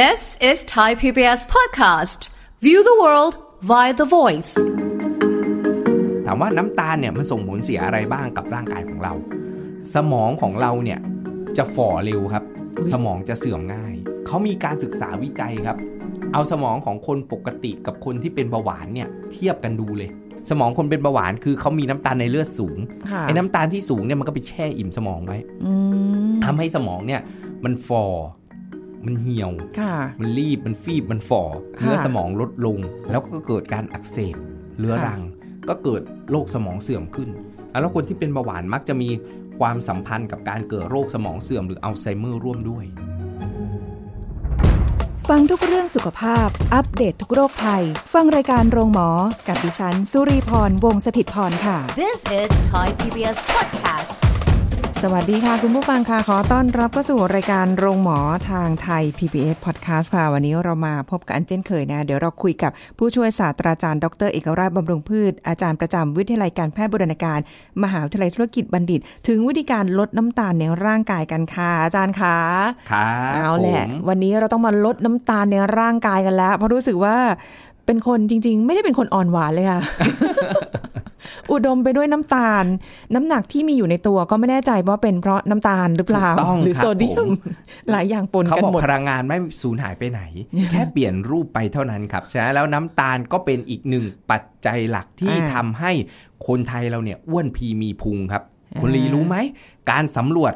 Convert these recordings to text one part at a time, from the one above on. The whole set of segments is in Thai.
This is Thai PBS podcast. View the world via the voice. ถามว่าน้ำตาลเนี่ยมันส่งผลเสียอะไรบ้างกับร่างกายของเราสมองของเราเนี่ยจะฝ่อเร็วครับสมองจะเสื่อมง่ายเขามีการศึกษาวิจัยครับเอาสมองของคนปกติกับคนที่เป็นเบาหวานเนี่ยเทียบกันดูเลยสมองคนเป็นเบาหวานคือเขามีน้ำตาลในเลือดสูงไอ้น้ำตาลที่สูงเนี่ยมันก็ไปแช่อิ่มสมองไว้ทำให้สมองเนี่ยมันฝ่อมันเหี่ยวมันรีบมันฟีบมันฝ่อเนื้อสมองลดลงแล้วก็เกิดการอักเสบเรื้อรังก็เกิดโรคสมองเสื่อมขึ้นแล้วคนที่เป็นเบาหวานมักจะมีความสัมพันธ์กับการเกิดโรคสมองเสื่อมหรืออัลไซเมอร์ร่วมด้วยฟังทุกเรื่องสุขภาพอัปเดต ทุกโรคภัยฟังรายการโรงหมอกับดิฉันสุรีพรวงศ์สถิตพรค่ะ This is Thai PBS podcastสวัสดีค่ะคุณผู้ฟังค่ะขอต้อนรับเข้าสู่รายการโรงหมอทางไทย PBS Podcast ค่ะวันนี้เรามาพบกันเช่นเคยนะเดี๋ยวเราคุยกับผู้ช่วยศาสตราจารย์ดร.เอกราชบำรุงพืชอาจารย์ประจำวิทยาลัยการแพทย์บูรณาการมหาวิทยาลัยธุรกิจบัณฑิตถึงวิธีการลดน้ำตาลในร่างกายกันค่ะอาจารย์คะค่ะเอาแหละวันนี้เราต้องมาลดน้ำตาลในร่างกายกันแล้วเพราะรู้สึกว่าเป็นคนจริงๆไม่ได้เป็นคนอ่อนหวานเลยค่ะ อุดมไปด้วยน้ำตาลน้ำหนักที่มีอยู่ในตัวก็ไม่แน่ใจว่าเป็นเพราะน้ำตาลหรือเปล่าหรือโซเดียมหลายอย่างปนกันหมดเขาบอกพลังงานไม่สูญหายไปไหน แค่เปลี่ยนรูปไปเท่านั้นครับฉะนั้นแล้วน้ำตาลก็เป็นอีกหนึ่งปัจจัยหลักที่ทำให้คนไทยเราเนี่ยอ้วนพีมีพุงครับคุณลีรู้ไหมการสำรวจ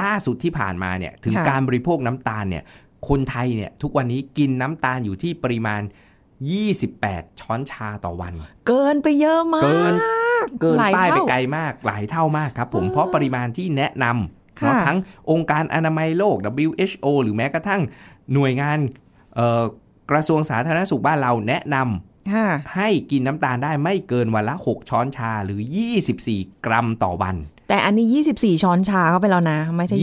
ล่าสุดที่ผ่านมาเนี่ยถึงการบริโภคน้ำตาลเนี่ยคนไทยเนี่ยทุกวันนี้กินน้ำตาลอยู่ที่ปริมาณ28ช้อนชาต่อวันเกินไปเยอะมากเกินป้ายไปไกลมากหลายเท่ามากครับผมเพราะปริมาณที่แนะนำทั้งองค์การอนามัยโลก WHO หรือแม้กระทั่งหน่วยงานกระทรวงสาธารณสุขบ้านเราแนะนำให้กินน้ำตาลได้ไม่เกินวันละ6ช้อนชาหรือ24กรัมต่อวันแต่อันนี้24ช้อนชาเข้าไปแล้วนะไม่ใช่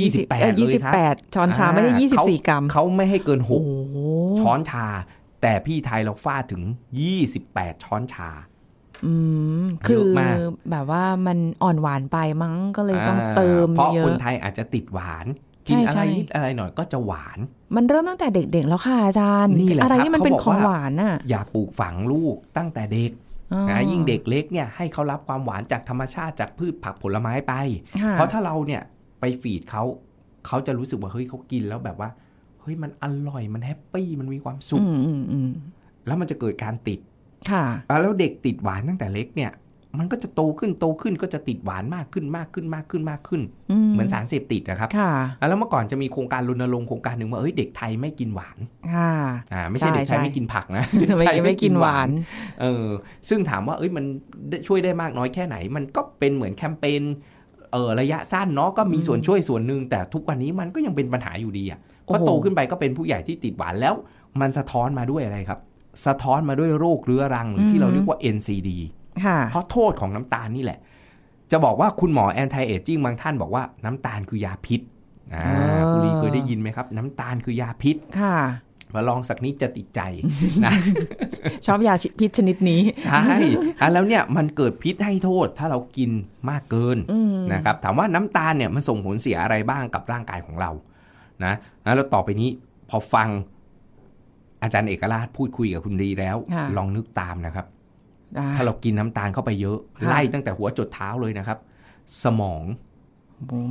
28ช้อนชาไม่ได้24กรัมเขาไม่ให้เกิน6ช้อนชาแต่พี่ไทยเราฟาดถึง28ช้อนชาคือแบบว่ามันอ่อนหวานไปมั้งก็เลยต้องเติมเยอะเพราะคนไทยอาจจะติดหวานกินอะไรนิดอะไรหน่อยก็จะหวานมันเริ่มตั้งแต่เด็กๆแล้วค่ะอาจารย์อะไรที่มันเป็นของหวานน่ะอย่าปลูกฝังลูกตั้งแต่เด็กนะยิ่งเด็กเล็กเนี่ยให้เขารับความหวานจากธรรมชาติจากพืชผักผลไม้ไปเพราะถ้าเราเนี่ยไปฟีดเขาจะรู้สึกว่าเฮ้ยเขากินแล้วแบบว่าเฮ้ยมันอร่อยมันแฮปปี้มันมีความสุขแล้วมันจะเกิดการติดค่ะแล้วเด็กติดหวานตั้งแต่เล็กเนี่ยมันก็จะโตขึ้นก็จะติดหวานมากขึ้นเหมือนสารเสพติดนะครับแล้วเมื่อก่อนจะมีโครงการรณรงค์โครงการนึงว่าเอ้ยเด็กไทยไม่กินหวานไม่ใช่เด็กไทยไม่กินผักนะเด็กไทยไม่กินหวานซึ่งถามว่าเอ้ยมันช่วยได้มากน้อยแค่ไหนมันก็เป็นเหมือนแคมเปญระยะสั้นเนาะก็มีส่วนช่วยส่วนนึงแต่ทุกวันนี้มันก็ยังเป็นปัญหาอยู่ดีอ่ะพอโตขึ้นไปก็เป็นผู้ใหญ่ที่ติดหวานแล้วมันสะท้อนมาด้วยอะไรครับสะท้อนมาด้วยโรคเรื้อรังหรือที่เราเรียกว่า NCD เพราะโทษของน้ำตาลนี่แหละจะบอกว่าคุณหมอแอนตี้เอจจิ้งบางท่านบอกว่าน้ำตาลคือยาพิษคุณลีเคยได้ยินไหมครับน้ำตาลคือยาพิษมาลองสักนิดจะติดใจนะ ชอบยาพิษชนิดนี้ใช่แล้วเนี่ยมันเกิดพิษให้โทษถ้าเรากินมากเกินนะครับถามว่าน้ำตาลเนี่ยมันส่งผลเสียอะไรบ้างกับร่างกายของเรานะแล้วต่อไปนี้พอฟังอาจารย์เอกราชพูดคุยกับคุณดีแล้วลองนึกตามนะครับถ้าเรากินน้ำตาลเข้าไปเยอะไล่ตั้งแต่หัวจดเท้าเลยนะครับสมอง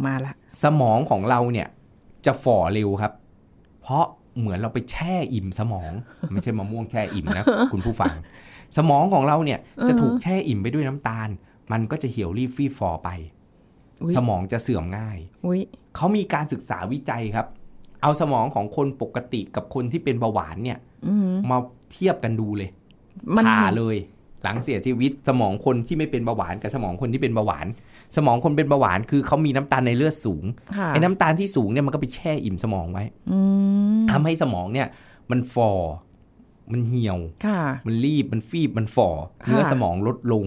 มาละสมองของเราเนี่ยจะฝ่อเร็วครับเพราะเหมือนเราไปแช่อิ่มสมองไม่ใช่มะม่วงแช่อิ่มนะ คุณผู้ฟังสมองของเราเนี่ยจะถูกแช่อิ่มไปด้วยน้ำตาลมันก็จะเหี่ยวรีบฟีบฟอไปสมองจะเสื่อมง่ายเขามีการศึกษาวิจัยครับเอาสมองของคนปกติกับคนที่เป็นเบาหวานเนี่ยมาเทียบกันดูเลยผ่าเลยหลังเสียชีวิตสมองคนที่ไม่เป็นเบาหวานกับสมองคนที่เป็นเบาหวานสมองคนเป็นเบาหวานคือเขามีน้ำตาลในเลือดสูงไอ้น้ำตาลที่สูงเนี่ยมันก็ไปแช่อิ่มสมองไว้ทำให้สมองเนี่ยมันฝ่อมันเหี่ยวมันรีบมันฟีบมันฝ่อเนื้อสมองลดลง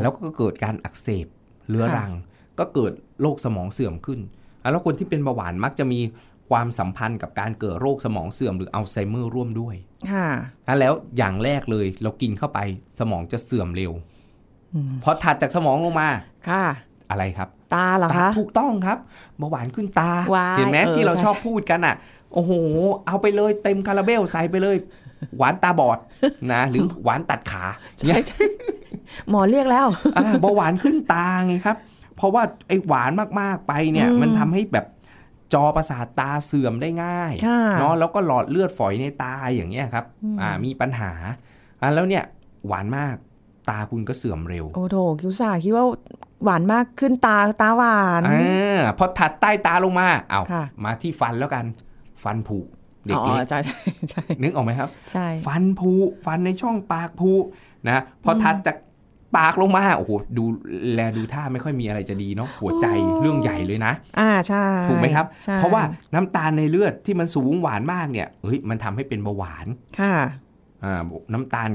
แล้วก็เกิดการอักเสบเรื้อรังก็เกิดโรคสมองเสื่อมขึ้นแล้วคนที่เป็นเบาหวานมักจะมีความสัมพันธ์กับการเกิดโรคสมองเสื่อมหรืออัลไซเมอร์ร่วมด้วยแล้วอย่างแรกเลยเรากินเข้าไปสมองจะเสื่อมเร็วพอถัดจากสมองลงมาอะไรครับตาเหรอคะถูกต้องครับเบาหวานขึ้นตาเห็นไหมที่เราชอบพูดกันอ่ะ โอ้โหเอาไปเลยเต็มคาราเบลใส่ไปเลยหวานตาบอดนะหรือหวานตัดขาใช่หมอเรียกแล้วเบาหวานขึ้นตาไงครับเพราะว่าไอ้หวานมากๆไปเนี่ยมันทำให้แบบจอประสาทตาเสื่อมได้ง่ายเนาะแล้วก็หลอดเลือดฝอยในตาอย่างเงี้ยครับมีปัญหาแล้วเนี่ยหวานมากตาคุณก็เสื่อมเร็วโอ้โถคิวซ่าคิดว่าหวานมากขึ้นตาหวานพอถัดใต้ตาลงมาเอามาที่ฟันแล้วกันฟันผุเด็กเล็กใช่นึกออกไหมครับใช่ฟันผุฟันในช่องปากผุนะพอถัดจากปากลงมาโอ้โหดูแลดูท่าไม่ค่อยมีอะไรจะดีเนาะหัวใจเรื่องใหญ่เลยนะใช่ถูกไหมครับเพราะว่าน้ำตาลในเลือดที่มันสูงหวานมากเนี่ยเฮ้ยมันทำให้เป็นเบาหวานค่ะน้ำตาล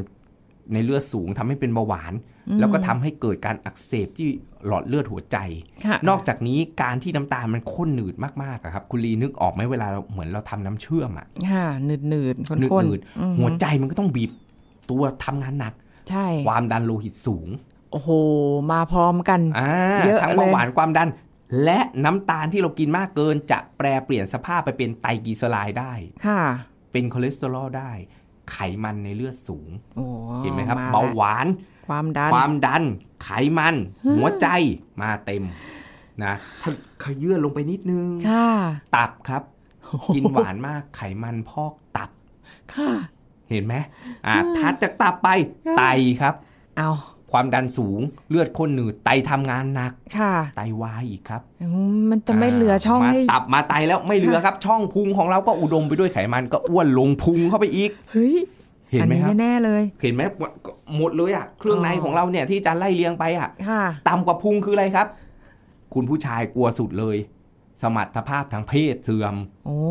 ในเลือดสูงทำให้เป็นเบาหวานแล้วก็ทำให้เกิดการอักเสบที่หลอดเลือดหัวใจนอกจากนี้การที่น้ำตาลมันข้นหนืดมากๆครับคุณลีนึกออกไหมเวลาเราเหมือนเราทำน้ำเชื่อมอ่ะหนืดข้นหัวใจมันก็ต้องบีบตัวทำงานหนักความดันโลหิตสูงโอ้โหมาพร้อมกันเยอะเลยทั้งเบาหวานความดันและน้ำตาลที่เรากินมากเกินจะแปรเปลี่ยนสภาพไปเป็นไตรกลีเซอไรด์ได้เป็นคอเลสเตอรอลได้ไขมันในเลือดสูงเห็นไหมครับเบาหวานความดันไขมันหัวใจมาเต็มนะถ้าขยื่นลงไปนิดนึงตับครับกินหวานมากไขมันพอกตับเห็นไหมถัดจากตับไปไตครับเอาความดันสูงเลือดข้นหนืดไตทำงานหนักไตวายอีกครับมันจะไม่เหลือช่องให้ตับมาไตแล้วไม่เหลือครับช่องพุงของเราก็อุดมไปด้วยไขมันก็อ้วนลงพุงเข้าไปอีกเฮ้ยเห็นไหมครับแน่เลยเห็นไหมหมดเลยอ่ะเครื่องในของเราเนี่ยที่จะไล่เรียงไปอ่ะต่ำกว่าพุงคืออะไรครับคุณผู้ชายกลัวสุดเลยสมรรถภาพทางเพศเสื่อม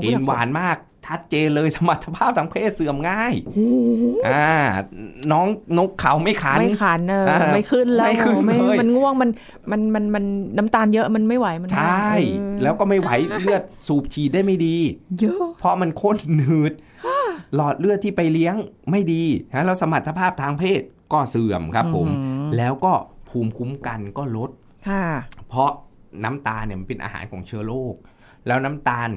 กินหวานมากชัดเจนเลยสมรรถภาพทางเพศเสื่อมง่ายน้องนกเขาไม่ขันไม่ขึ้นแล้วมันง่วงมันน้ำตาลเยอะมันไม่ไหวมันใช่แล้วก็ไม่ไหวเลือดสูบฉีดได้ไม่ดีเยอะเพราะมันข้นหนืดหลอดเลือดที่ไปเลี้ยงไม่ดีนะแล้วสมรรถภาพทางเพศก็เสื่อมครับผมแล้วก็ภูมิคุ้มกันก็ลดเพราะน้ำตาลเนี่ยมันเป็นอาหารของเชื้อโรคแล้วน้ำตาล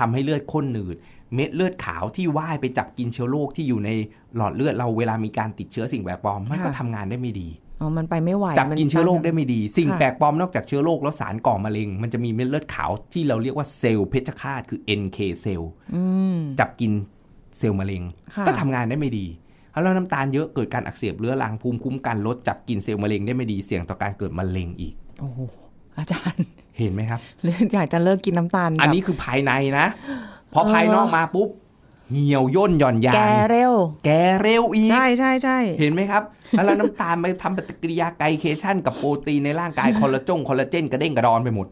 ทำให้เลือดข้นหนืดเม็ดเลือดขาวที่ว่ายไปจับกินเชื้อโรคที่อยู่ในหลอดเลือดเราเวลามีการติดเชื้อสิ่งแปลกปลอมมันก็ทำงานได้ไม่ดีมันไปไม่ไหวจับกินเชื้อโรคได้ไม่ดีสิ่งแปลกปลอมนอกจากเชื้อโรคแล้วสารก่อมะเร็งมันจะมีเม็ดเลือดขาวที่เราเรียกว่าเซลล์เพชฌฆาตคือ NK เซลล์จับกินเซลล์มะเร็งก็ทำงานได้ไม่ดีแล้วน้ำตาลเยอะเกิดการอักเสบเรื้อรังภูมิคุ้มกันลดจับกินเซลล์มะเร็งได้ไม่ดีเสี่ยงต่อการเกิดมะเร็งอีกโอ้อาจารย์เห็นไหมครับอยากจะเลิกกินน้ำตาลอันนี้คือภายในนะพอภายนอกมาปุ๊บเหี่ยวย่นหย่อนยานแกเร็วอีกใช่เห็นไหมครับแล้วน้ำตาลไปทำปฏิกิริยาไกลเคชันกับโปรตีนในร่างกายคอลลาเจนกระเด้งกระดอนไปหมด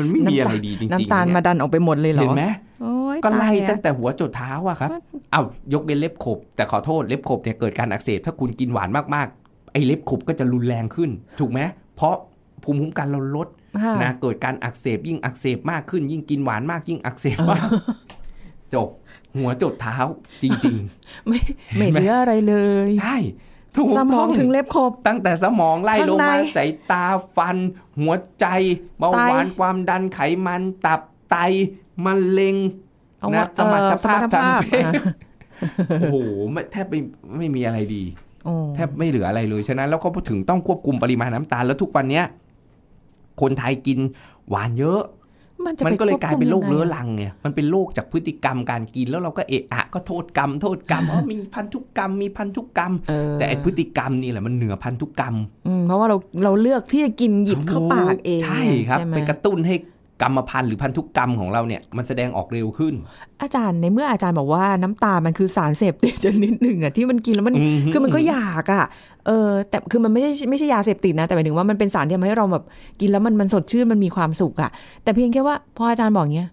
มันไม่มีอะไรดีจริงๆน้ำตาลมาดันออกไปหมดเลยเหรอเห็นไหมก็ไล่ตั้งแต่หัวจนเท้าอะครับเอายกเว้นเล็บขบแต่ขอโทษเล็บขบเนี่ยเกิดการอักเสบถ้าคุณกินหวานมากๆไอ้เล็บขบก็จะรุนแรงขึ้นถูกไหมเพราะภูมิคุ้มกันเราลดนะเกิดการอักเสบยิ่งอักเสบมากขึ้นยิ่งกินหวานมากยิ่งอักเสบมากจบหัวจดเท้าจริงๆไม่เหลืออะไรเลยใช่ถูกสมองถึงเล็บขบตั้งแต่สมองไล่ลงมาสายตาฟันหัวใจเบาหวานความดันไขมันตับไตมะเร็งนะสมรรถภาพทางเพศโอ้โหแทบไม่มีอะไรดีแทบไม่เหลืออะไรเลยฉะนั้นแล้วก็ถึงต้องควบคุมปริมาณน้ำตาลแล้วทุกวันนี้คนไทยกินหวานเยอะมันก็เลยกลายเป็นโรคเรื้อรังไงมันเป็นโรคจากพฤติกรรมการกินแล้วเราก็เอะอะก็โทษกรรมมีพันธุกรรมแต่ไอ้พฤติกรรมนี่แหละมันเหนือพันธุกรรมเพราะว่าเราเลือกที่จะกินหยิบเข้าปากเองใช่ครับไปกระตุ้นให้กรรมพันธุ์หรือพันธุกรรมของเราเนี่ยมันแสดงออกเร็วขึ้นอาจารย์ในเมื่ออาจารย์บอกว่าน้ำตาลมันคือสารเสพติดชนิดหนึ่งอ่ะที่มันกินแล้วมันคือมันก็อยากอ่ะแต่คือมันไม่ใช่ยาเสพติดนะแต่หมายถึงว่ามันเป็นสารที่ทำให้เราแบบกินแล้วมันสดชื่นมันมีความสุขอ่ะแต่เพียงแค่ว่าพออาจารย์บอกเงี้ย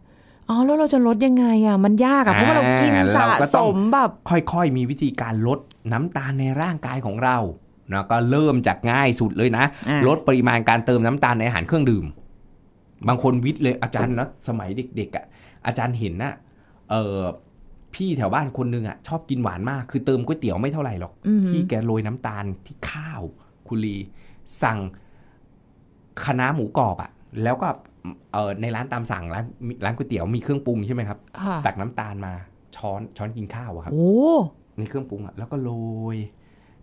อ๋อแล้วเราจะลดยังไงอ่ะมันยากอ่ะเพราะว่าเรากินสะสมแบบค่อยๆมีวิธีการลดน้ำตาลในร่างกายของเรานะก็เริ่มจากง่ายสุดเลยนะลดปริมาณการเติมน้ำตาลในอาหารเครื่องดื่มบางคนวิทย์เลยอาจารย์นะสมัยเด็กๆอ่ะอาจารย์เห็นนะพี่แถวบ้านคนนึงอ่ะชอบกินหวานมากคือเติมก๋วยเตี๋ยวไม่เท่าไหร่หรอกพี่แกโรยน้ำตาลที่ข้าวคุลีสั่งคะน้าหมูกรอบอ่ะแล้วก็ ในร้านตามสั่งร้านก๋วยเตี๋ยวมีเครื่องปรุงใช่ไหมครับตักน้ำตาลมาช้อนกินข้าวครับในเครื่องปรุงแล้วก็โรย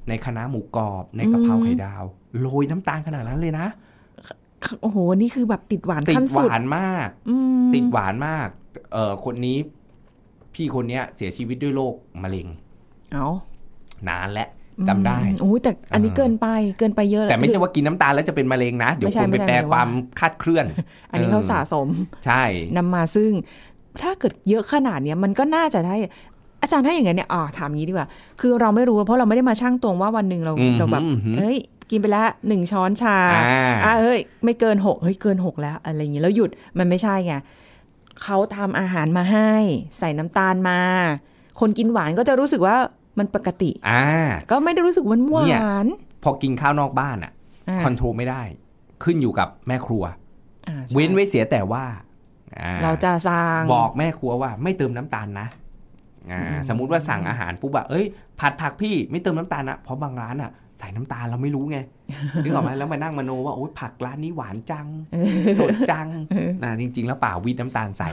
ในคะน้าหมูกรอบในกะเพราไข่ดาวโรยน้ำตาลขนาดนั้นเลยนะโอ้โหนี่คือแบบติดหวานขั้นสุดติดหวานมากคนนี้พี่คนนี้เสียชีวิตด้วยโรคมะเร็งนานและจำได้โอ้แต่อันนี้เกินไปเยอะแต่ไม่ใช่ว่ากินน้ำตาลแล้วจะเป็นมะเร็งนะเดี๋ยวคุณไปแปลความคาดเคลื่อนอันนี้เขาสะสมใช่นำมาซึ่งถ้าเกิดเยอะขนาดนี้มันก็น่าจะได้อาจารย์ถ้าอย่างเงี้ยเนี่ยถามงี้ดีกว่าคือเราไม่รู้เพราะเราไม่ได้มาชั่งตวงว่าวันหนึ่งเราแบบเฮ้ยกินไปละ1ช้อนชาเฮ้ยไม่เกิน6เฮ้ยเกิน6แล้วอะไรอย่างงี้แล้วหยุดมันไม่ใช่ไงเขาทำอาหารมาให้ใส่น้ำตาลมาคนกินหวานก็จะรู้สึกว่ามันปกติก็ไม่ได้รู้สึกหวานพอกินข้าวนอกบ้านอ่ะคอนโทรลไม่ได้ขึ้นอยู่กับแม่ครัวเว้นไว้เสียแต่ว่าเราจะสั่งบอกแม่ครัวว่าไม่เติมน้ำตาลนะสมมุติว่าสั่งอาหารปุ๊บอะเอ้ยผัดผักพี่ไม่เติมน้ำตาลนะเพราะบางร้านอะใส่น้ำตาลเราไม่รู้ไงนึกออกไหมแล้วมานั่งมโนว่าโอ๊ยผักร้านนี้หวานจังสดจังนะจริงๆแล้วเปล่าวิตน้ำตาลใส่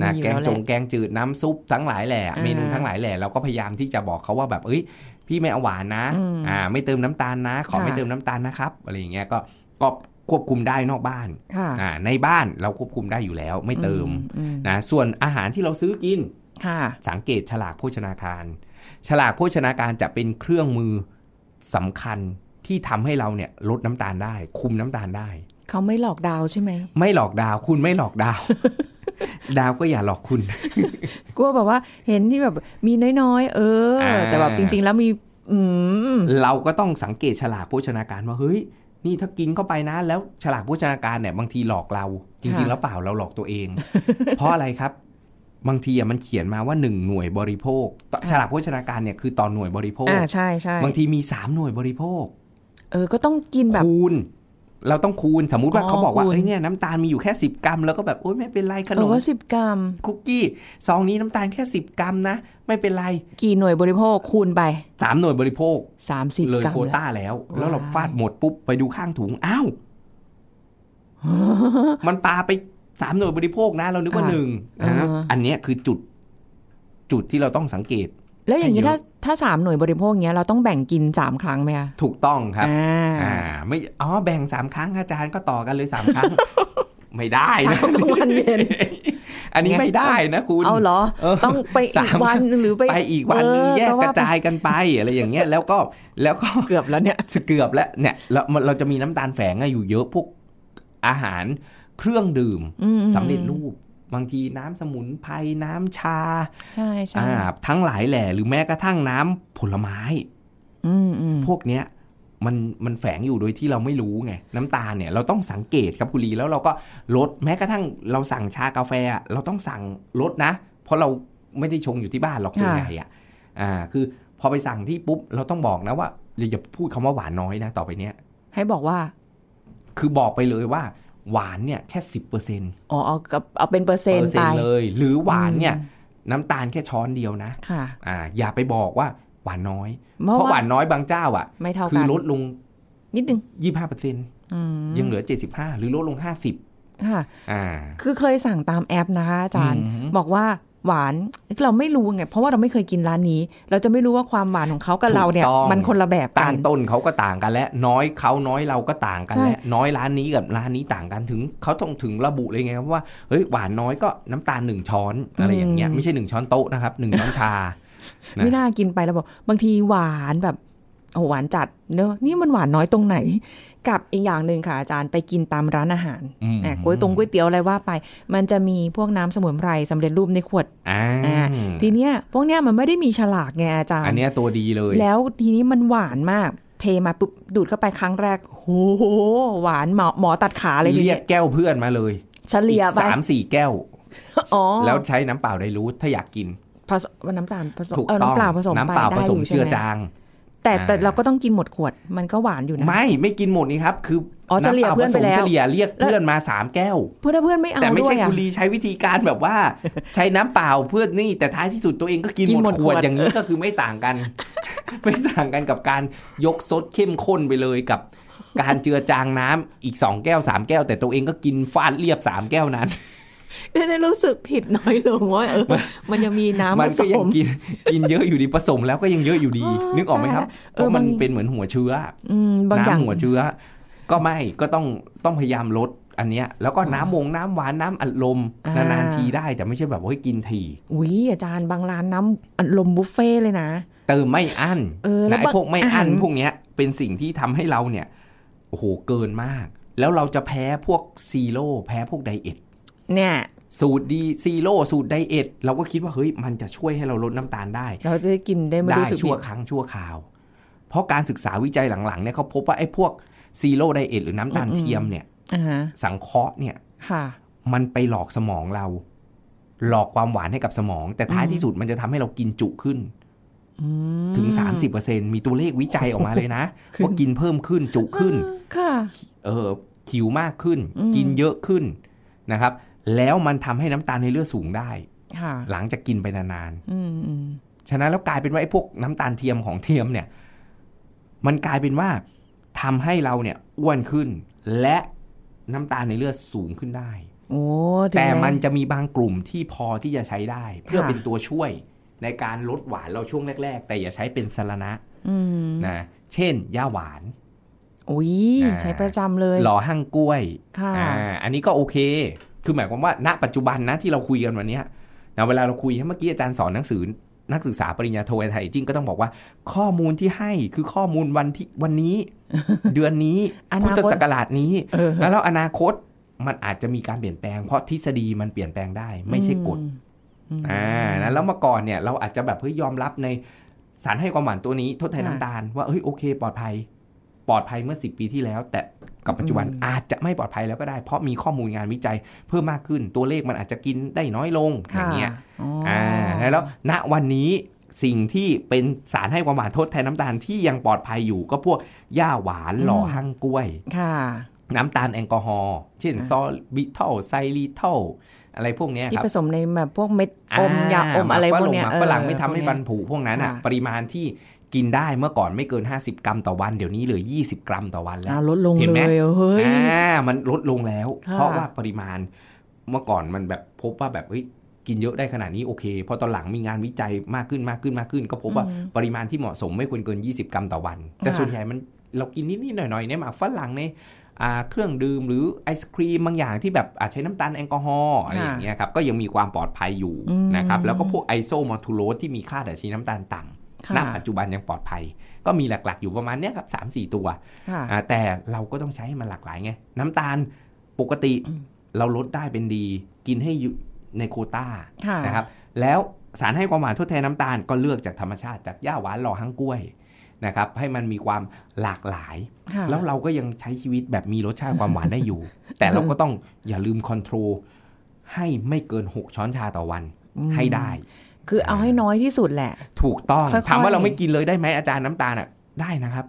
นะแกงจงแกงจืดน้ำซุปทั้งหลายแหละเมนูทั้งหลายแหละเราก็พยายามที่จะบอกเขาว่าแบบเอ้ยพี่ไม่เอาหวานนะไม่เติมน้ำตาลนะขอไม่เติมน้ำตาลนะครับอะไรอย่างเงี้ยก็ควบคุมได้นอกบ้านในบ้านเราควบคุมได้อยู่แล้วไม่เติมนะส่วนอาหารที่เราซื้อกินสังเกตฉลากโภชนาการจะเป็นเครื่องมือสำคัญที่ทำให้เราเนี่ยลดน้ำตาลได้คุมน้ำตาลได้เขาไม่หลอกดาวใช่ไหมไม่หลอกดาวคุณไม่หลอกดาว ดาวก็อย่าหลอกคุณ กลัวแบบว่าเห็นที่แบบมีน้อยๆแต่แบบจริงๆแล้วมีเราก็ต้องสังเกตฉลากโภชนาการว่าเฮ้ยนี่ถ้ากินเข้าไปนะแล้วฉลากโภชนาการเนี่ยบางทีหลอกเราจริงๆแล้วเปล่าเราหลอกตัวเอง เพราะอะไรครับบางทีมันเขียนมาว่า1หน่วยบริโภคฉลากโภชนาการเนี่ยคือต่อหน่วยบริโภคใช่ใช่บางทีมี3หน่วยบริโภคก็ต้องกินแบบคูณเราต้องคูณสมมุติว่าเขาบอกว่าเอ้ยเนี่ยน้ำตาลมีอยู่แค่10กรัมแล้วก็แบบโอ๊ยไม่เป็นไรขนมก็10กรัมคุกกี้ซองนี้น้ำตาลแค่10กรัมนะไม่เป็นไรกี่หน่วยบริโภคคูณไป3หน่วยบริโภค30กรัมเลยโควต้าแล้วเราฟาดหมดปุ๊บไปดูข้างถุงอ้าวมันปาไป3หน่วยบริโภคนะเรานึกว่า1นะอันนี้คือจุดที่เราต้องสังเกตแล้วอย่างนี้ถ้า3หน่วยบริโภคเงี้ยเราต้องแบ่งกิน3ครั้งไหมคะถูกต้องครับไม่แบ่ง3ครั้งอาจารย์ก็ต่อกันเลย3ครั้ง ไม่ได้นะทุกวันเย็น อันนี้ไม่ได้นะคุณเอาเหรอต้องไปอีกวันหรือไปอีกวันนึงแยกกระจายกันไปอะไรอย่างเงี้ยแล้วก็เกือบแล้วเนี่ยเกือบแล้วเนี่ยเราจะมีน้ำตาลแฝงอยู่เยอะพวกอาหารเครื่องดื่มสำเร็จรูปบางทีน้ำสมุนไพรน้ำชาใช่ใช่ทั้งหลายแหล่หรือแม้กระทั่งน้ำผลไม้พวกเนี้ยมันแฝงอยู่โดยที่เราไม่รู้ไงน้ำตาลเนี่ยเราต้องสังเกตครับคุณลีแล้วเราก็ลดแม้กระทั่งเราสั่งชากาแฟเราต้องสั่งลดนะเพราะเราไม่ได้ชงอยู่ที่บ้านหรอกส่วนใหญ่คือพอไปสั่งที่ปุ๊บเราต้องบอกนะว่าอย่าพูดคำว่าหวานน้อยนะต่อไปเนี้ยให้บอกว่าคือบอกไปเลยว่าหวานเนี่ยแค่ 10% เอาเป็นเปอร์เซ็นต์ไปเลยหรือหวานเนี่ยน้ำตาลแค่ช้อนเดียวนะอย่าไปบอกว่าหวานน้อยเพราะหวานน้อยบางเจ้าคือลดลงนิดนึง 25% ยังเหลือ75หรือลดลง50ค่ะคือเคยสั่งตามแอปนะคะอาจารย์บอกว่าหวานเราไม่รู้ไงเพราะว่าเราไม่เคยกินร้านนี้เราจะไม่รู้ว่าความหวานของเขากับเราเนี่ยมันคนละแบบกันต้นเขาก็ต่างกันและน้อยเขาน้อยเราก็ต่างกันและน้อยร้านนี้กับร้านนี้ต่างกันถึงเขาต้องถึงระบุเลยไงครับว่าเฮ้ยหวานน้อยก็น้ำตาล1ช้อนอะไรอย่างเงี้ยไม่ใช่1ช้อนโต๊ะนะครับ1ช้อนชา ไม่น่ากินไปแล้วบอกบางทีหวานแบบโอ้หวานจัดเนอะนี่มันหวานน้อยตรงไหนกับอีกอย่างนึงค่ะอาจารย์ไปกินตามร้านอาหารก๋วยเตี๋ยวอะไรว่าไปมันจะมีพวกน้ำสมุนไพรสำเร็จรูปในขวดทีเนี้ยพวกเนี้ยมันไม่ได้มีฉลากไงอาจารย์อันเนี้ยตัวดีเลยแล้วทีนี้มันหวานมากเทมาปุ๊บดูดเข้าไปครั้งแรกโอ้โหหวานหมอตัดขาเลยเรียกแก้วเพื่อนมาเลยเฉลี่ยไป 3-4 แก้วแล้วใช้น้ำเปล่าได้รู้ถ้าอยากกินน้ำตาลผสมน้ำเปล่าผสมเจือจางแต่เราก็ต้องกินหมดขวดมันก็หวานอยู่นะไม่กินหมดนี่ครับคือน้ำเปล่าผสมเฉลี่ยเรียกเพื่อนมา3แก้วเพื่อนไม่เอาแต่ไม่ใช่กุลีใช้วิธีการแบบว่าใช้น้ำเปล่าเพื่อนนี่แต่ท้ายที่สุดตัวเองก็กินหมดขวดอย่างนี้ก็คือไม่ต่างกันกับการยกซดเข้มข้นไปเลยกับ การเจือจางน้ำอีก2แก้ว3แก้วแต่ตัวเองก็กินฟาดเรียบ3แก้วนั้นได้รู้สึกผิดน้อยลงว่ามันยังมีน้ำผสมมันกินเยอะอยู่ดีผสมแล้วก็ยังเยอะอยู่ดีนึกออกไหมครับเพราะมันเป็นเหมือนหัวเชื้อน้ำหัวเชื้อก็ไม่ก็ต้องพยายามลดอันเนี้ยแล้วก็น้ำวงน้ำหวานน้ำอัดลมนานๆทีได้แต่ไม่ใช่แบบว่าให้กินทีอุ้ยอาจารย์บางร้านน้ำอัดลมบุฟเฟ่เลยนะเติมไม่อั้นนะไอ้พวกไม่อั้นพวกเนี้ยเป็นสิ่งที่ทำให้เราเนี่ยโอ้โหเกินมากแล้วเราจะแพ้พวกซีโร่แพ้พวกไดเอทเนี่ยสูตรดีซีโร่สูตรไดเอทเราก็คิดว่าเฮ้ยมันจะช่วยให้เราลดน้ำตาลได้เราจะได้กินได้ไม่รู้สึกชั่วครั้งชั่วคราวเพราะการศึกษาวิจัยหลังๆเนี่ยเขาพบว่าไอ้พวกซีโร่ไดเอทหรือน้ำตาลเทียมเนี่ยสังเคราะห์เนี่ยมันไปหลอกสมองเราหลอกความหวานให้กับสมองแต่ท้ายที่สุดมันจะทำให้เรากินจุขึ้นถึง 30% มีตัวเลขวิจัยออกมาเลยนะว่ากินเพิ่มขึ้นจุขึ้นหิวมากขึ้นกินเยอะขึ้นนะครับแล้วมันทำให้น้ำตาลในเลือดสูงได้หลังจากกินไปนานๆฉะนั้นแล้วกลายเป็นว่าไอ้พวกน้ำตาลเทียมของเทียมเนี่ยมันกลายเป็นว่าทำให้เราเนี่ยอ้วนขึ้นและน้ำตาลในเลือดสูงขึ้นได้แต่มันจะมีบางกลุ่มที่พอที่จะใช้ได้เพื่อเป็นตัวช่วยในการลดหวานเราช่วงแรกๆแต่อย่าใช้เป็นสรณะนะเช่นยาหวานอุ้ยใช้ประจำเลยหล่อหั่งกล้วยอันนี้ก็โอเคคือหมายความว่าณปัจจุบันนะที่เราคุยกันวันนี้นะเวลาเราคุยเมื่อกี้อาจารย์สอนหนังสือนักศึกษาปริญญาโทไทยจริงก็ต้องบอกว่าข้อมูลที่ให้คือข้อมูลวันนี้เดือนนี้พุทธศักราชนี้แล้วอนาคตมันอาจจะมีการเปลี่ยนแปลงเพราะทฤษฎีมันเปลี่ยนแปลงได้ไม่ใช่กฎนะแล้วเมื่อก่อนเนี่ยเราอาจจะแบบเฮ้ยยอมรับในสารให้ความหวานตัวนี้ทดแทนน้ำตาลว่าเฮ้ยโอเคปลอดภัยเมื่อ10ปีที่แล้วแต่กับปัจจุบันอาจจะไม่ปลอดภัยแล้วก็ได้เพราะมีข้อมูลงานวิจัยเพิ่มมากขึ้นตัวเลขมันอาจจะกินได้น้อยลงอย่างเงี้ยแล้วณวันนี้สิ่งที่เป็นสารให้ความหวานทดแทนน้ำตาลที่ยังปลอดภัยอยู่ก็พวกหญ้าหวานหล่อหั่งกล้วยน้ำตาลแอลกอฮอล์เช่นซอบิทอลไซริทอลอะไรพวกนี้ครับที่ผสมในแบบพวกเม็ดอมยาอมอะไรพวกเนี้ยฝรั่งไม่ทำให้ฟันผุพวกนั้นอ่ะปริมาณที่กินได้เมื่อก่อนไม่เกิน50กรัมต่อวันเดี๋ยวนี้เหลือ20กรัมต่อวันแล้วลดลงเลยเฮ้ยมันลดลงแล้วเพราะว่าปริมาณเมื่อก่อนมันแบบพบว่าแบบเฮ้ยกินเยอะได้ขนาดนี้โอเคพอตอนหลังมีงานวิจัยมากขึ้นก็พบว่าปริมาณที่เหมาะสมไม่ควรเกิน20กรัมต่อวันแต่ส่วนใหญ่มันเรากินนิดๆหน่อยๆเนี่ยมาฝรั่งในเครื่องดื่มหรือไอศครีมบางอย่างที่แบบอาจใช้น้ำตาลแอลกอฮอล์อะไรอย่างเงี้ยครับก็ยังมีความปลอดภัยอยู่นะครับแล้วก็พวกไอโซมอลทูโลสที่มีค่าดัชนีน้ำตาลต่ำณปัจจุบันยังปลอดภัยก็มีหลักๆอยู่ประมาณเนี้ยครับ 3-4 ตัวแต่เราก็ต้องใช้ให้มันหลากหลายไงน้ำตาลปกติเราลดได้เป็นดีกินให้ในโควต้านะครับแล้วสารให้ความหวานทดแทนน้ำตาลก็เลือกจากธรรมชาติจากหญ้าหวานหล่อหั่งกล้วยนะครับให้มันมีความหลากหลายแล้วเราก็ยังใช้ชีวิตแบบมีรสชาติความหวานได้อยู่แต่เราก็ต้องอย่าลืมคอนโทรลให้ไม่เกิน6ช้อนชาต่อวันให้ได้คือเอาให้น้อยที่สุดแหละถูกต้องถามว่าเราไม่กินเลยได้ไหมอาจารย์น้ำตาลอ่ะได้นะครับ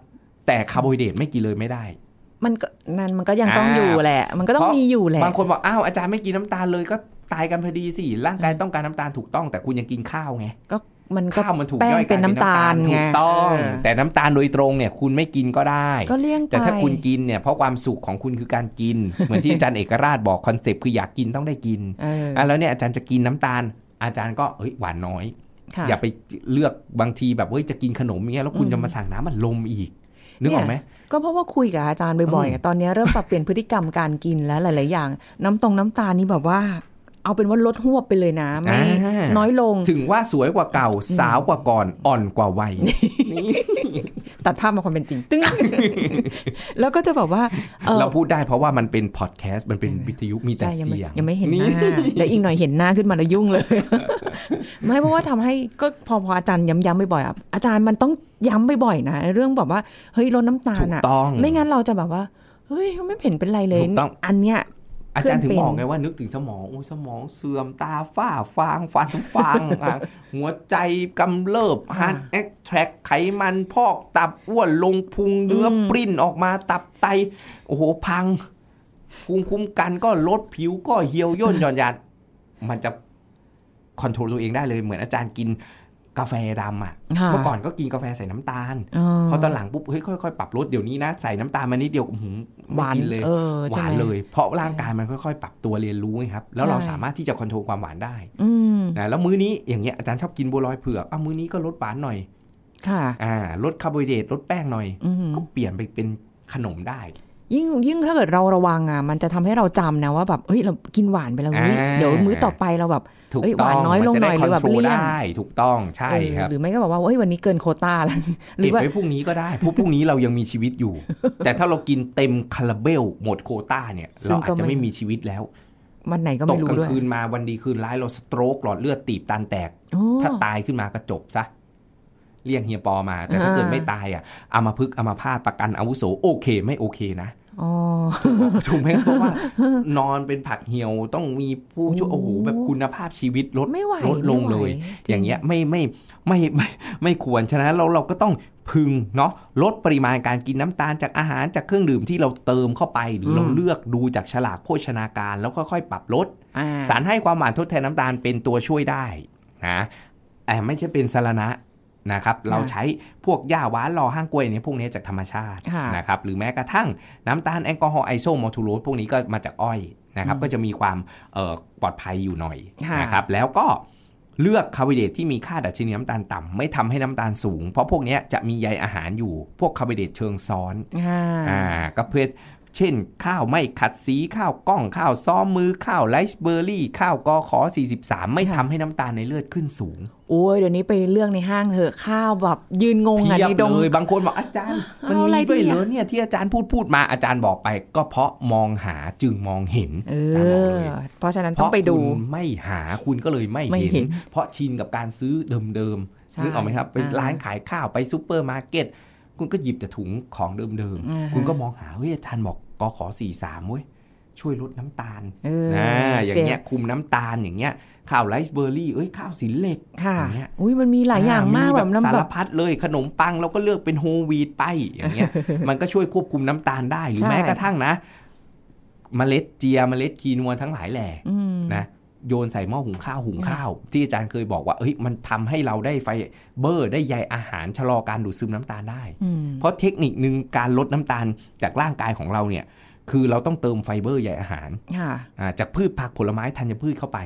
แต่คาร์โบไฮเดรตไม่กินเลยไม่ได้มันก็นั่นมันก็ยังต้องอยู่แหละมันก็ต้องมีอยู่แหละบางคนบอกอ้าวอาจารย์ไม่กินน้ำตาลเลยก็ตายกันพอดีสิร่างกายต้องการน้ำตาลถูกต้องแต่คุณยังกินข้าวไงก็มันข้าวมันถูกย่อยเป็นน้ำตาลถูกต้องแต่น้ำตาลโดยตรงเนี่ยคุณไม่กินก็ได้ก็เลี่ยงไปแต่ถ้าคุณกินเนี่ยเพราะความสุขของคุณคือการกินเหมือนที่อาจารย์เอกราชบอกคอนเซปต์คืออยากกินต้องได้กินแล้วเนี่ยอาจารย์จะกินน้ำตาลอาจารย์ก็หวานน้อยอย่าไปเลือกบางทีแบบจะกินขนมเงี้ยแล้วคุณจะมาสั่งน้ำอัดลมอีกนึกออกไหมก็เพราะว่าคุยกับอาจารย์บ่อยๆตอนนี้เริ่มปรับเปลี่ยนพฤติกรรมการกินแล้วหลายๆอย่างน้ำตาลนี่แบบว่าเอาเป็นว่าลดหวบไปเลยนะไม่น้อยลงถึงว่าสวยกว่าเก่าสาวกว่าก่อนอ่อนกว่าวัยตัดภาพมาความเป็นจริงตึ้งแล้วก็จะบอกว่าเราพูดได้เพราะว่ามันเป็นพอดแคสต์มันเป็นวิทยุมีแต่เสียงยังไม่เห็นหน้าแล้วอีกหน่อยเห็นหน้าขึ้นมาแล้วยุ่งเลยไม่เพราะว่าทำให้ก็พออาจารย์ย้ำๆบ่อยๆอาจารย์มันต้องย้ำบ่อยๆนะเรื่องแบบว่าเฮ้ยลดน้ำตาลอ่ะไม่งั้นเราจะแบบว่าเฮ้ยไม่เห็นเป็นไรเลยอันเนี้ยอาจารย์ถึงบอกไงว่านึกถึงสมองโอ้สมองเสื่อมตาฝ้าฟางฟันฟางหัวใจกำเริบฮาร์ทแอทแทรคไขมันพอกตับอ้วนลงพุงเนื้อปริ่นออกมาตับไตโอ้โหพังภูมิคุ้มกันก็ลดผิวก็เหี่ยวย่นหย่อนยานมันจะคอนโทรลตัวเองได้เลยเหมือนอาจารย์กิน กาแฟดำอ่ะเมื่อก่อนก็กินกาแฟใส่น้ำตาลพอตอนหลังปุ๊บเฮ้ยค่อยๆปรับลดเดี๋ยวนี้นะใส่น้ำตาลมานิดเดียวไม่กินเลยหวานเลยเพราะร่างกายมันค่อยๆปรับตัวเรียนรู้ไงครับแล้วเราสามารถที่จะคอนโทรลความหวานได้นะแล้วมื้อนี้อย่างเงี้ยอาจารย์ชอบกินบัวลอยเผือกเอามื้อนี้ก็ลดหวานหน่อยลดคาร์โบไฮเดรตลดแป้งหน่อยก็เปลี่ยนไปเป็นขนมได้ยิ่งถ้าเกิดเราระวังอ่ะมันจะทำให้เราจำนะว่าแบบเฮ้ยเรากินหวานไปแล้วเดี๋ยวมื้อต่อไปเราแบบหวานน้อยลงหน่อยหรือแบบเลี่ยงได้ถูกต้องใช่ครับหรือไม่ก็บอกว่าเฮ้ยวันนี้เกินโควต้าแล้วหรือว่าไปพรุ่งนี้ก็ได้พรุ่งนี้เรายังมีชีวิตอยู่แต่ถ้าเรากินเต็มคาราเบลหมดโควต้าเนี่ยเราอาจจะไม่มีชีวิตแล้ววันไหนก็ไม่รู้ด้วยตกกลางคืนมาวันดีคืนร้ายเราสโตรกหลอดเลือดตีบตันแตกถ้าตายขึ้นมาก็จบซะเรียกเฮียปอมาแต่ถ้าเกิดไม่ตายอ่ะอัมพฤกษ์อัมพาตประกันอาวุโสโอเคไม่โอเคนะถูกไหมเพราะว่านอนเป็นผักเหี่ยวต้องมีผู้ช่วยโอ้โหแบบคุณภาพชีวิตลดลงเลยอย่างเงี้ยไม่ควรฉะนั้นเราก็ต้องพึงเนาะลดปริมาณการกินน้ำตาลจากอาหารจากเครื่องดื่มที่เราเติมเข้าไปหรือเราเลือกดูจากฉลากโภชนาการแล้วค่อยๆปรับลดสารให้ความหวานทดแทนน้ำตาลเป็นตัวช่วยได้นะแต่ไม่ใช่เป็นสารณะนะครับเราใช้พวกหญ้าหวานหล่อห้างกล้วยเนี่ยพวกนี้จากธรรมชาตินะครับหรือแม้กระทั่งน้ำตาลแอลกอฮอล์ไอโซโมทูโรสพวกนี้ก็มาจากอ้อยนะครับก็จะมีความปลอดภัยอยู่หน่อยนะครับแล้วก็เลือกคาร์โบไฮเดรตที่มีค่าดัชนีน้ำตาลต่ำไม่ทำให้น้ำตาลสูงเพราะพวกนี้จะมีใยอาหารอยู่พวกคาร์โบไฮเดรตเชิงซ้อนก็เพื่อเช่นข้าวไม่ขัดสีข้าวกล้องข้าวซ้อมมือข้าวไรซ์เบอร์รี่ข้าวกอขอ43ไม่ทำให้น้ำตาลในเลือดขึ้นสูงโอ้ยเดี๋ยวนี้ไปเรื่องในห้างเถอะข้าวแบบยืนงงอันนี้ดงเลยบางคนบอกอาจารย์มันมีด้วยเหรอเนี่ยที่อาจารย์พูดมาอาจารย์บอกไปก็เพราะมองหาจึงมองเห็นเพราะฉะนั้นต้องไปดูไม่หาคุณก็เลยไม่เห็นเพราะชินกับการซื้อเดิมๆนึกออกไหมครับไปร้านขายข้าวไปซูเปอร์มาร์เก็ตคุณก็หยิบแต่ถุงของเดิมๆคุณก็มองหาเฮ้ยอาจารย์บอกกขอ43เว้ยช่วยลดน้ำตาลอย่างเงี้ยคุมน้ำตาลอย่างเงี้ยข้าวไรซ์เบอร์รี่เอ้ยข้าวสีเหล็กอย่างเงี้ยอุ้ยมันมีหลายอย่างมากแบบสารพัดเลยขนมปังเราก็เลือกเป็นโฮลวีตไปอย่างเงี้ยมันก็ช่วยควบคุมน้ำตาลได้หรือแม้กระทั่งนะเมล็ดเจียเมล็ดคีนัวทั้งหลายแหล่นะโยนใส่หม้อหุงข้าวที่อาจารย์เคยบอกว่าเอ้ยมันทำให้เราได้ไฟเบอร์ได้ใยอาหารชะลอการดูดซึมน้ำตาลได้เพราะเทคนิคนึงการลดน้ำตาลจากร่างกายของเราเนี่ยคือเราต้องเติมไฟเบอร์ใยอาหารจากพืชผักผลไม้ธัญพืชเข้าไป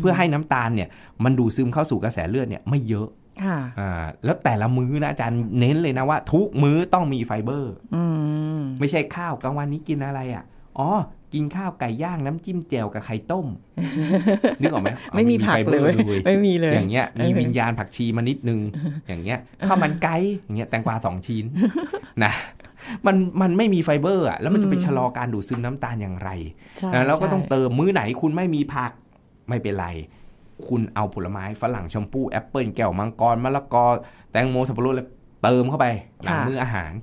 เพื่อให้น้ำตาลเนี่ยมันดูดซึมเข้าสู่กระแสเลือดเนี่ยไม่เยอะแล้วแต่ละมื้อนะอาจารย์เน้นเลยนะว่าทุกมื้อต้องมีไฟเบอร์ไม่ใช่ข้าวกลางวันนี้กินอะไรอ่ะอ๋อกินข้าวไก่ย่างน้ำจิ้มแจ่วกับไข่ต้มนึกออกไหมไม่มีผักเลยไม่มีเลยอย่างเงี้ยมีวิญญาณผักชีมานิดนึงอย่างเงี้ยข้าวมันไก่อย่างเงี้ยแตงกวา2ชิ้นนะมันไม่มีไฟเบอร์อ่ะแล้วมันจะไปชะลอการดูดซึมน้ำตาลอย่างไรแล้วก็ต้องเติมมื้อไหนคุณไม่มีผักไม่เป็นไรคุณเอาผลไม้ฝรั่งชมพู่แอปเปิ้ลแก้วมังกรมะละกอแตงโมสับปะรดเลยเติมเข้าไปหลังมื้ออาหาร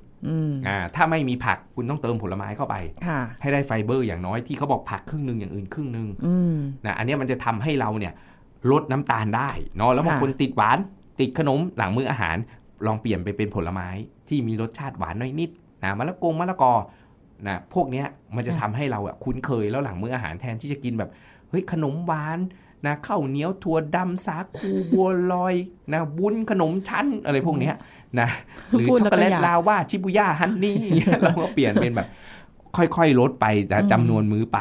ถ้าไม่มีผักคุณต้องเติมผลไม้เข้าไปให้ได้ไฟเบอร์อย่างน้อยที่เขาบอกผักครึ่งนึงอย่างอื่นครึ่งนึงนะอันนี้มันจะทำให้เราเนี่ยลดน้ำตาลได้เนาะแล้วบางคนติดหวานติดขนมหลังมื้ออาหารลองเปลี่ยนไปเป็นผลไม้ที่มีรสชาติหวานน้อยนิดนะมะละกอนะพวกนี้มันจะทำให้เราอ่ะคุ้นเคยแล้วหลังมื้ออาหารแทนที่จะกินแบบเฮ้ยขนมหวานนะข้าวเหนียวถั่วดำสาคูบัวลอยนะบุ้นขนมชั้นอะไรพวกนี้นะหรือช็อกโกแลตลาวาชิบุย่าฮันนี่เราก็เปลี่ยนเป็นแบบค่อยๆลดไปแต่จำนวนมื้อไป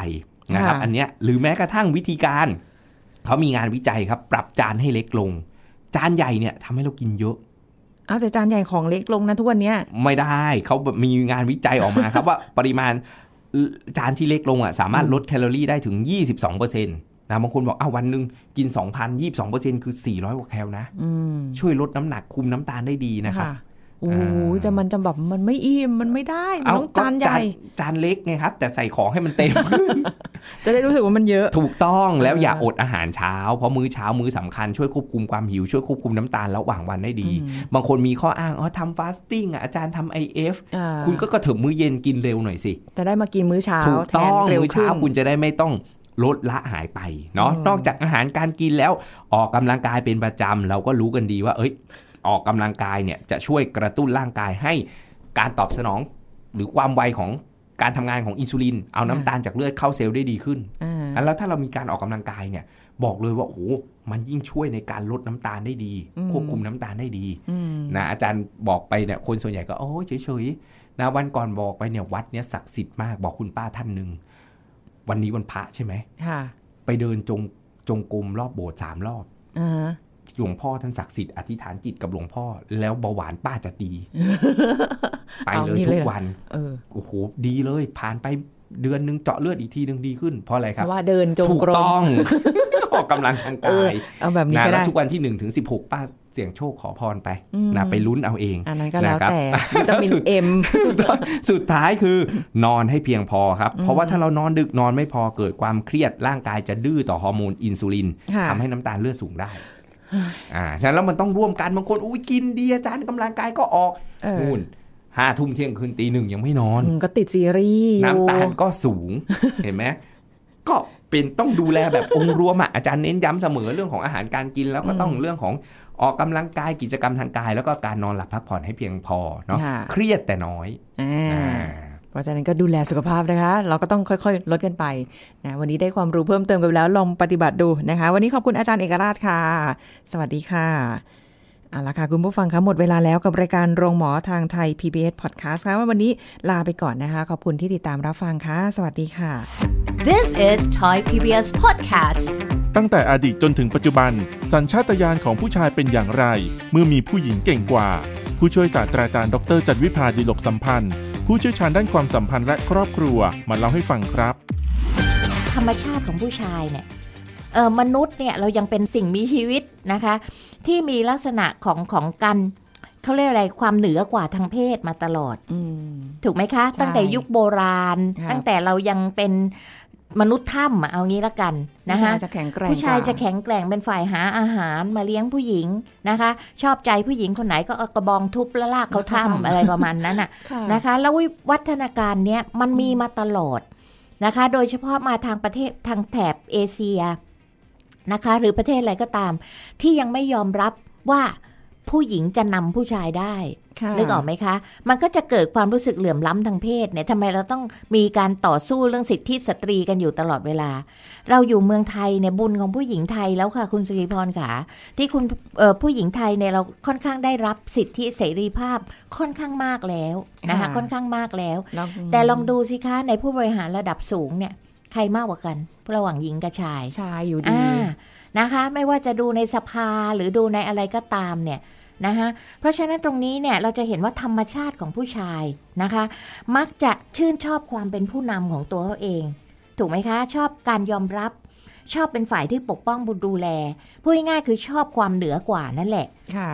นะครับอันเนี้ยหรือแม้กระทั่งวิธีการเขามีงานวิจัยครับปรับจานให้เล็กลงจานใหญ่เนี่ยทำให้เรากินเยอะเอาแต่จานใหญ่ของเล็กลงนะทุกวันนี้ไม่ได้เขามีงานวิจัยออกมาครับว่าปริมาณจานที่เล็กลงอ่ะสามารถลดแคลอรี่ได้ถึง 22% นะบางคนบอกอ้าววันนึงกิน 2,000 22% คือ400กว่าแคลนะช่วยลดน้ำหนักคุมน้ำตาลได้ดีนะครับโอ้แต่มันจะแบบมันไม่อิ่มมันไม่ได้มันต้องจานใหญ่จานเล็กไงครับแต่ใส่ของให้มันเต็ม จะได้รู้สึกว่ามันเยอะถูกต้องแล้วอย่าอดอาหารเช้าเพราะมื้อเช้ามื้อสำคัญช่วยควบคุมความหิวช่วยควบคุมน้ำตาลระหว่างวันได้ดีบางคนมีข้ออ้างอ๋อทำฟาสติ้งอ่ะอาจารย์ทำ IF คุณก็กระเถิบมื้อเย็นกินเร็วหน่อยสิจะได้มากินมื้อเช้าถูกต้องมื้อเช้าคุณจะได้ไม่ต้องลดละหายไปเนาะนอกจากอาหารการกินแล้วออกกำลังกายเป็นประจำเราก็รู้กันดีว่าเอ้ยออกกำลังกายเนี่ยจะช่วยกระตุ้นร่างกายให้การตอบสนองหรือความไวของการทำงานของอินซูลินเอาน้ำตาลจากเลือดเข้าเซลล์ได้ดีขึ้นแล้วถ้าเรามีการออกกำลังกายเนี่ยบอกเลยว่าโอ้ มันยิ่งช่วยในการลดน้ำตาลได้ดีควบคุมน้ำตาลได้ดีนะอาจารย์บอกไปเนี่ยคนส่วนใหญ่ก็โอ้เฉยๆนะวันก่อนบอกไปเนี่ยวัดเนี่ยศักดิ์สิทธิ์มากบอกคุณป้าท่านหนึ่งวันนี้วันพระใช่ไหมไปเดินจงกรมรอบโบสถ์3รอบหลวงพ่อท่านศักดิ์สิทธิ์อธิษฐานจิตกับหลวงพ่อแล้วเบาหวานป้าจะดีไปเลยทุกวันโอ้โหดีเลยผ่านไปเดือนนึงเจาะเลือดอีกทีนึงดีขึ้นเพราะอะไรครับว่าเดินจงกรมถูกต้องออกกำลังทางกายเอาแบบนี้ก็ได้ทุกวันที่1ถึง16ป้าเสี่ยงโชคขอพรไปนะไปลุ้นเอาเองอันนั้นก็แล้วแต่วิตามิน M สุดท้ายคือนอนให้เพียงพอครับเพราะว่าถ้าเรานอนดึกนอนไม่พอเกิดความเครียดร่างกายจะดื้อต่อฮอร์โมนอินซูลินทำให้น้ำตาลเลือดสูงได้ฉะนั้นแล้วมันต้องร่วมกันบางคนอุ้ยกินดีอาจารย์กำลังกายก็ออกนู่น5 ทุ่มเที่ยงคืนตี 1ยังไม่นอนก็ติดซีรีส์น้ำตาลก็สูง เห็นไหมก็เป็นต้องดูแลแบบองค์รวมอ่ะอาจารย์เน้นย้ำเสมอเรื่องของอาหารการกินแล้วก็ต้องเรื่องของออกกำลังกายกิจกรรมทางกายแล้วก็การนอนหลับพักผ่อนให้เพียงพอเนาะเครียดแต่น้อยเพราะฉะนั้นก็ดูแลสุขภาพนะคะเราก็ต้องค่อยๆลดกันไปนะวันนี้ได้ความรู้เพิ่มเติมกันแล้วลองปฏิบัติดูนะคะวันนี้ขอบคุณอาจารย์เอกราชค่ะสวัสดีค่ะเอาล่ะค่ะคุณผู้ฟังคะหมดเวลาแล้วกับรายการโรงหมอทางไทย PBS Podcast ค่ะวันนี้ลาไปก่อนนะคะขอบคุณที่ติดตามรับฟังค่ะสวัสดีค่ะ This is Thai PBS Podcast ตั้งแต่อดีตจนถึงปัจจุบันสัญชาตญาณของผู้ชายเป็นอย่างไรเมื่อมีผู้หญิงเก่งกว่าผู้ช่วยศาสตราจารย์ดรจันทร์วิภาดิลกสัมพันธ์ผู้เชี่ยวชาญด้านความสัมพันธ์และครอบครัวมาเล่าให้ฟังครับธรรมชาติของผู้ชายเนี่ยมนุษย์เนี่ยเรายังเป็นสิ่งมีชีวิตนะคะที่มีลักษณะของกันเขาเรียกอะไรความเหนือกว่าทางเพศมาตลอดถูกไหมคะตั้งแต่ยุคโบราณตั้งแต่เรายังเป็นมนุษย์ถ้ำเอางี้ละกันนะคะผู้ชายจะแข็งแกร่งเป็นฝ่ายหาอาหารมาเลี้ยงผู้หญิงนะคะชอบใจผู้หญิงคนไหนก็เอากระบองทุบแล้วลากเขาถ้ำอะไรประมาณนั้นนะคะแล้ววัฒนการเนี้ยมันมีมาตลอดนะคะโดยเฉพาะมาทางประเทศทางแถบเอเชียนะคะหรือประเทศอะไรก็ตามที่ยังไม่ยอมรับว่าผู้หญิงจะนำผู้ชายได้นึกออกไหมคะมันก็จะเกิดความรู้สึกเหลื่อมล้ำทางเพศเนี่ยทำไมเราต้องมีการต่อสู้เรื่องสิทธิสตรีกันอยู่ตลอดเวลาเราอยู่เมืองไทยเนี่ยบุญของผู้หญิงไทยแล้วค่ะคุณสุริพรขาที่คุณผู้หญิงไทยเนี่ยเราค่อนข้างได้รับสิทธิเสรีภาพค่อนข้างมากแล้วนะคะค่อนข้างมากแล้วแต่ลองดูสิคะในผู้บริหารระดับสูงเนี่ยใครมากกว่ากันระหว่างหญิงกับชายอยู่ดีนะคะไม่ว่าจะดูในสภาหรือดูในอะไรก็ตามเนี่ยนะคะเพราะฉะนั้นตรงนี้เนี่ยเราจะเห็นว่าธรรมชาติของผู้ชายนะคะมักจะชื่นชอบความเป็นผู้นำของตัวเขาเองถูกไหมคะชอบการยอมรับชอบเป็นฝ่ายที่ปกป้องดูแลพูดง่ายๆคือชอบความเหนือกว่านั่นแหละ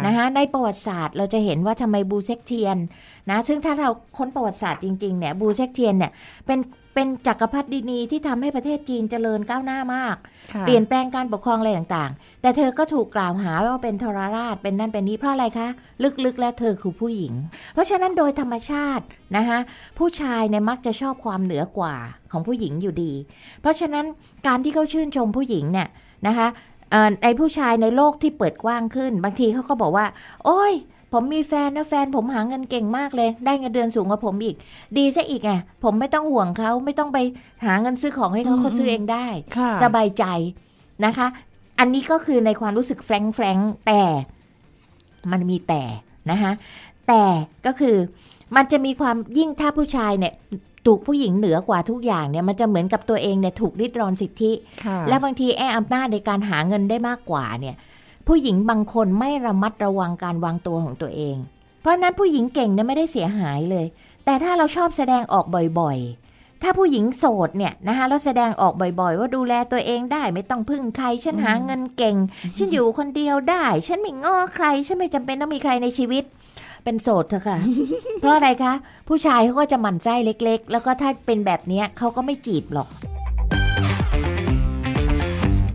นะคะในประวัติศาสตร์เราจะเห็นว่าทำไมบูเซ็กเทียนนะซึ่งถ้าเราค้นประวัติศาสตร์จริงๆเนี่ยบูเซ็กเทียนเนี่ยเป็นจักรพรรดินีที่ทำให้ประเทศจีนเจริญก้าวหน้ามากเปลี่ยนแปลงการปกครองอะไรต่างๆแต่เธอก็ถูกกล่าวหาว่าเป็นทรราชเป็นนั่นเป็นนี้เพราะอะไรคะลึกๆแล้วเธอคือผู้หญิงเพราะฉะนั้นโดยธรรมชาตินะคะผู้ชายเนี่ยมักจะชอบความเหนือกว่าของผู้หญิงอยู่ดีเพราะฉะนั้นการที่เขาชื่นชมผู้หญิงเนี่ยนะคะในผู้ชายในโลกที่เปิดกว้างขึ้นบางทีเขาก็บอกว่าโอ๊ยผมมีแฟนนะแฟนผมหาเงินเก่งมากเลยได้เงินเดือนสูงกว่าผมอีกดีซะอีกไงผมไม่ต้องห่วงเขาไม่ต้องไปหาเงินซื้อของให้เขาเขาซื้อเองได้สบายใจนะคะอันนี้ก็คือในความรู้สึกแฟรงค์ๆแต่มันมีแต่นะคะแต่ก็คือมันจะมีความยิ่งถ้าผู้ชายเนี่ยถูกผู้หญิงเหนือกว่าทุกอย่างเนี่ยมันจะเหมือนกับตัวเองเนี่ยถูกริดรอนสิทธิและบางทีอำนาจในการหาเงินได้มากกว่าเนี่ยผู้หญิงบางคนไม่ระมัดระวังการวางตัวของตัวเองเพราะนั้นผู้หญิงเก่งเนี่ยไม่ได้เสียหายเลยแต่ถ้าเราชอบแสดงออกบ่อยๆถ้าผู้หญิงโสดเนี่ยนะคะแล้วแสดงออกบ่อยๆว่าดูแลตัวเองได้ไม่ต้องพึ่งใครฉันหาเงินเก่งฉันอยู่คนเดียวได้ฉันไม่ง้อใครฉันไม่จำเป็นต้องมีใครในชีวิตเป็นโสดเถอะค่ะ เพราะอะไรคะผู้ชายเขาก็จะหมั่นไส้เล็กๆแล้วก็ถ้าเป็นแบบนี้เขาก็ไม่จีบหรอก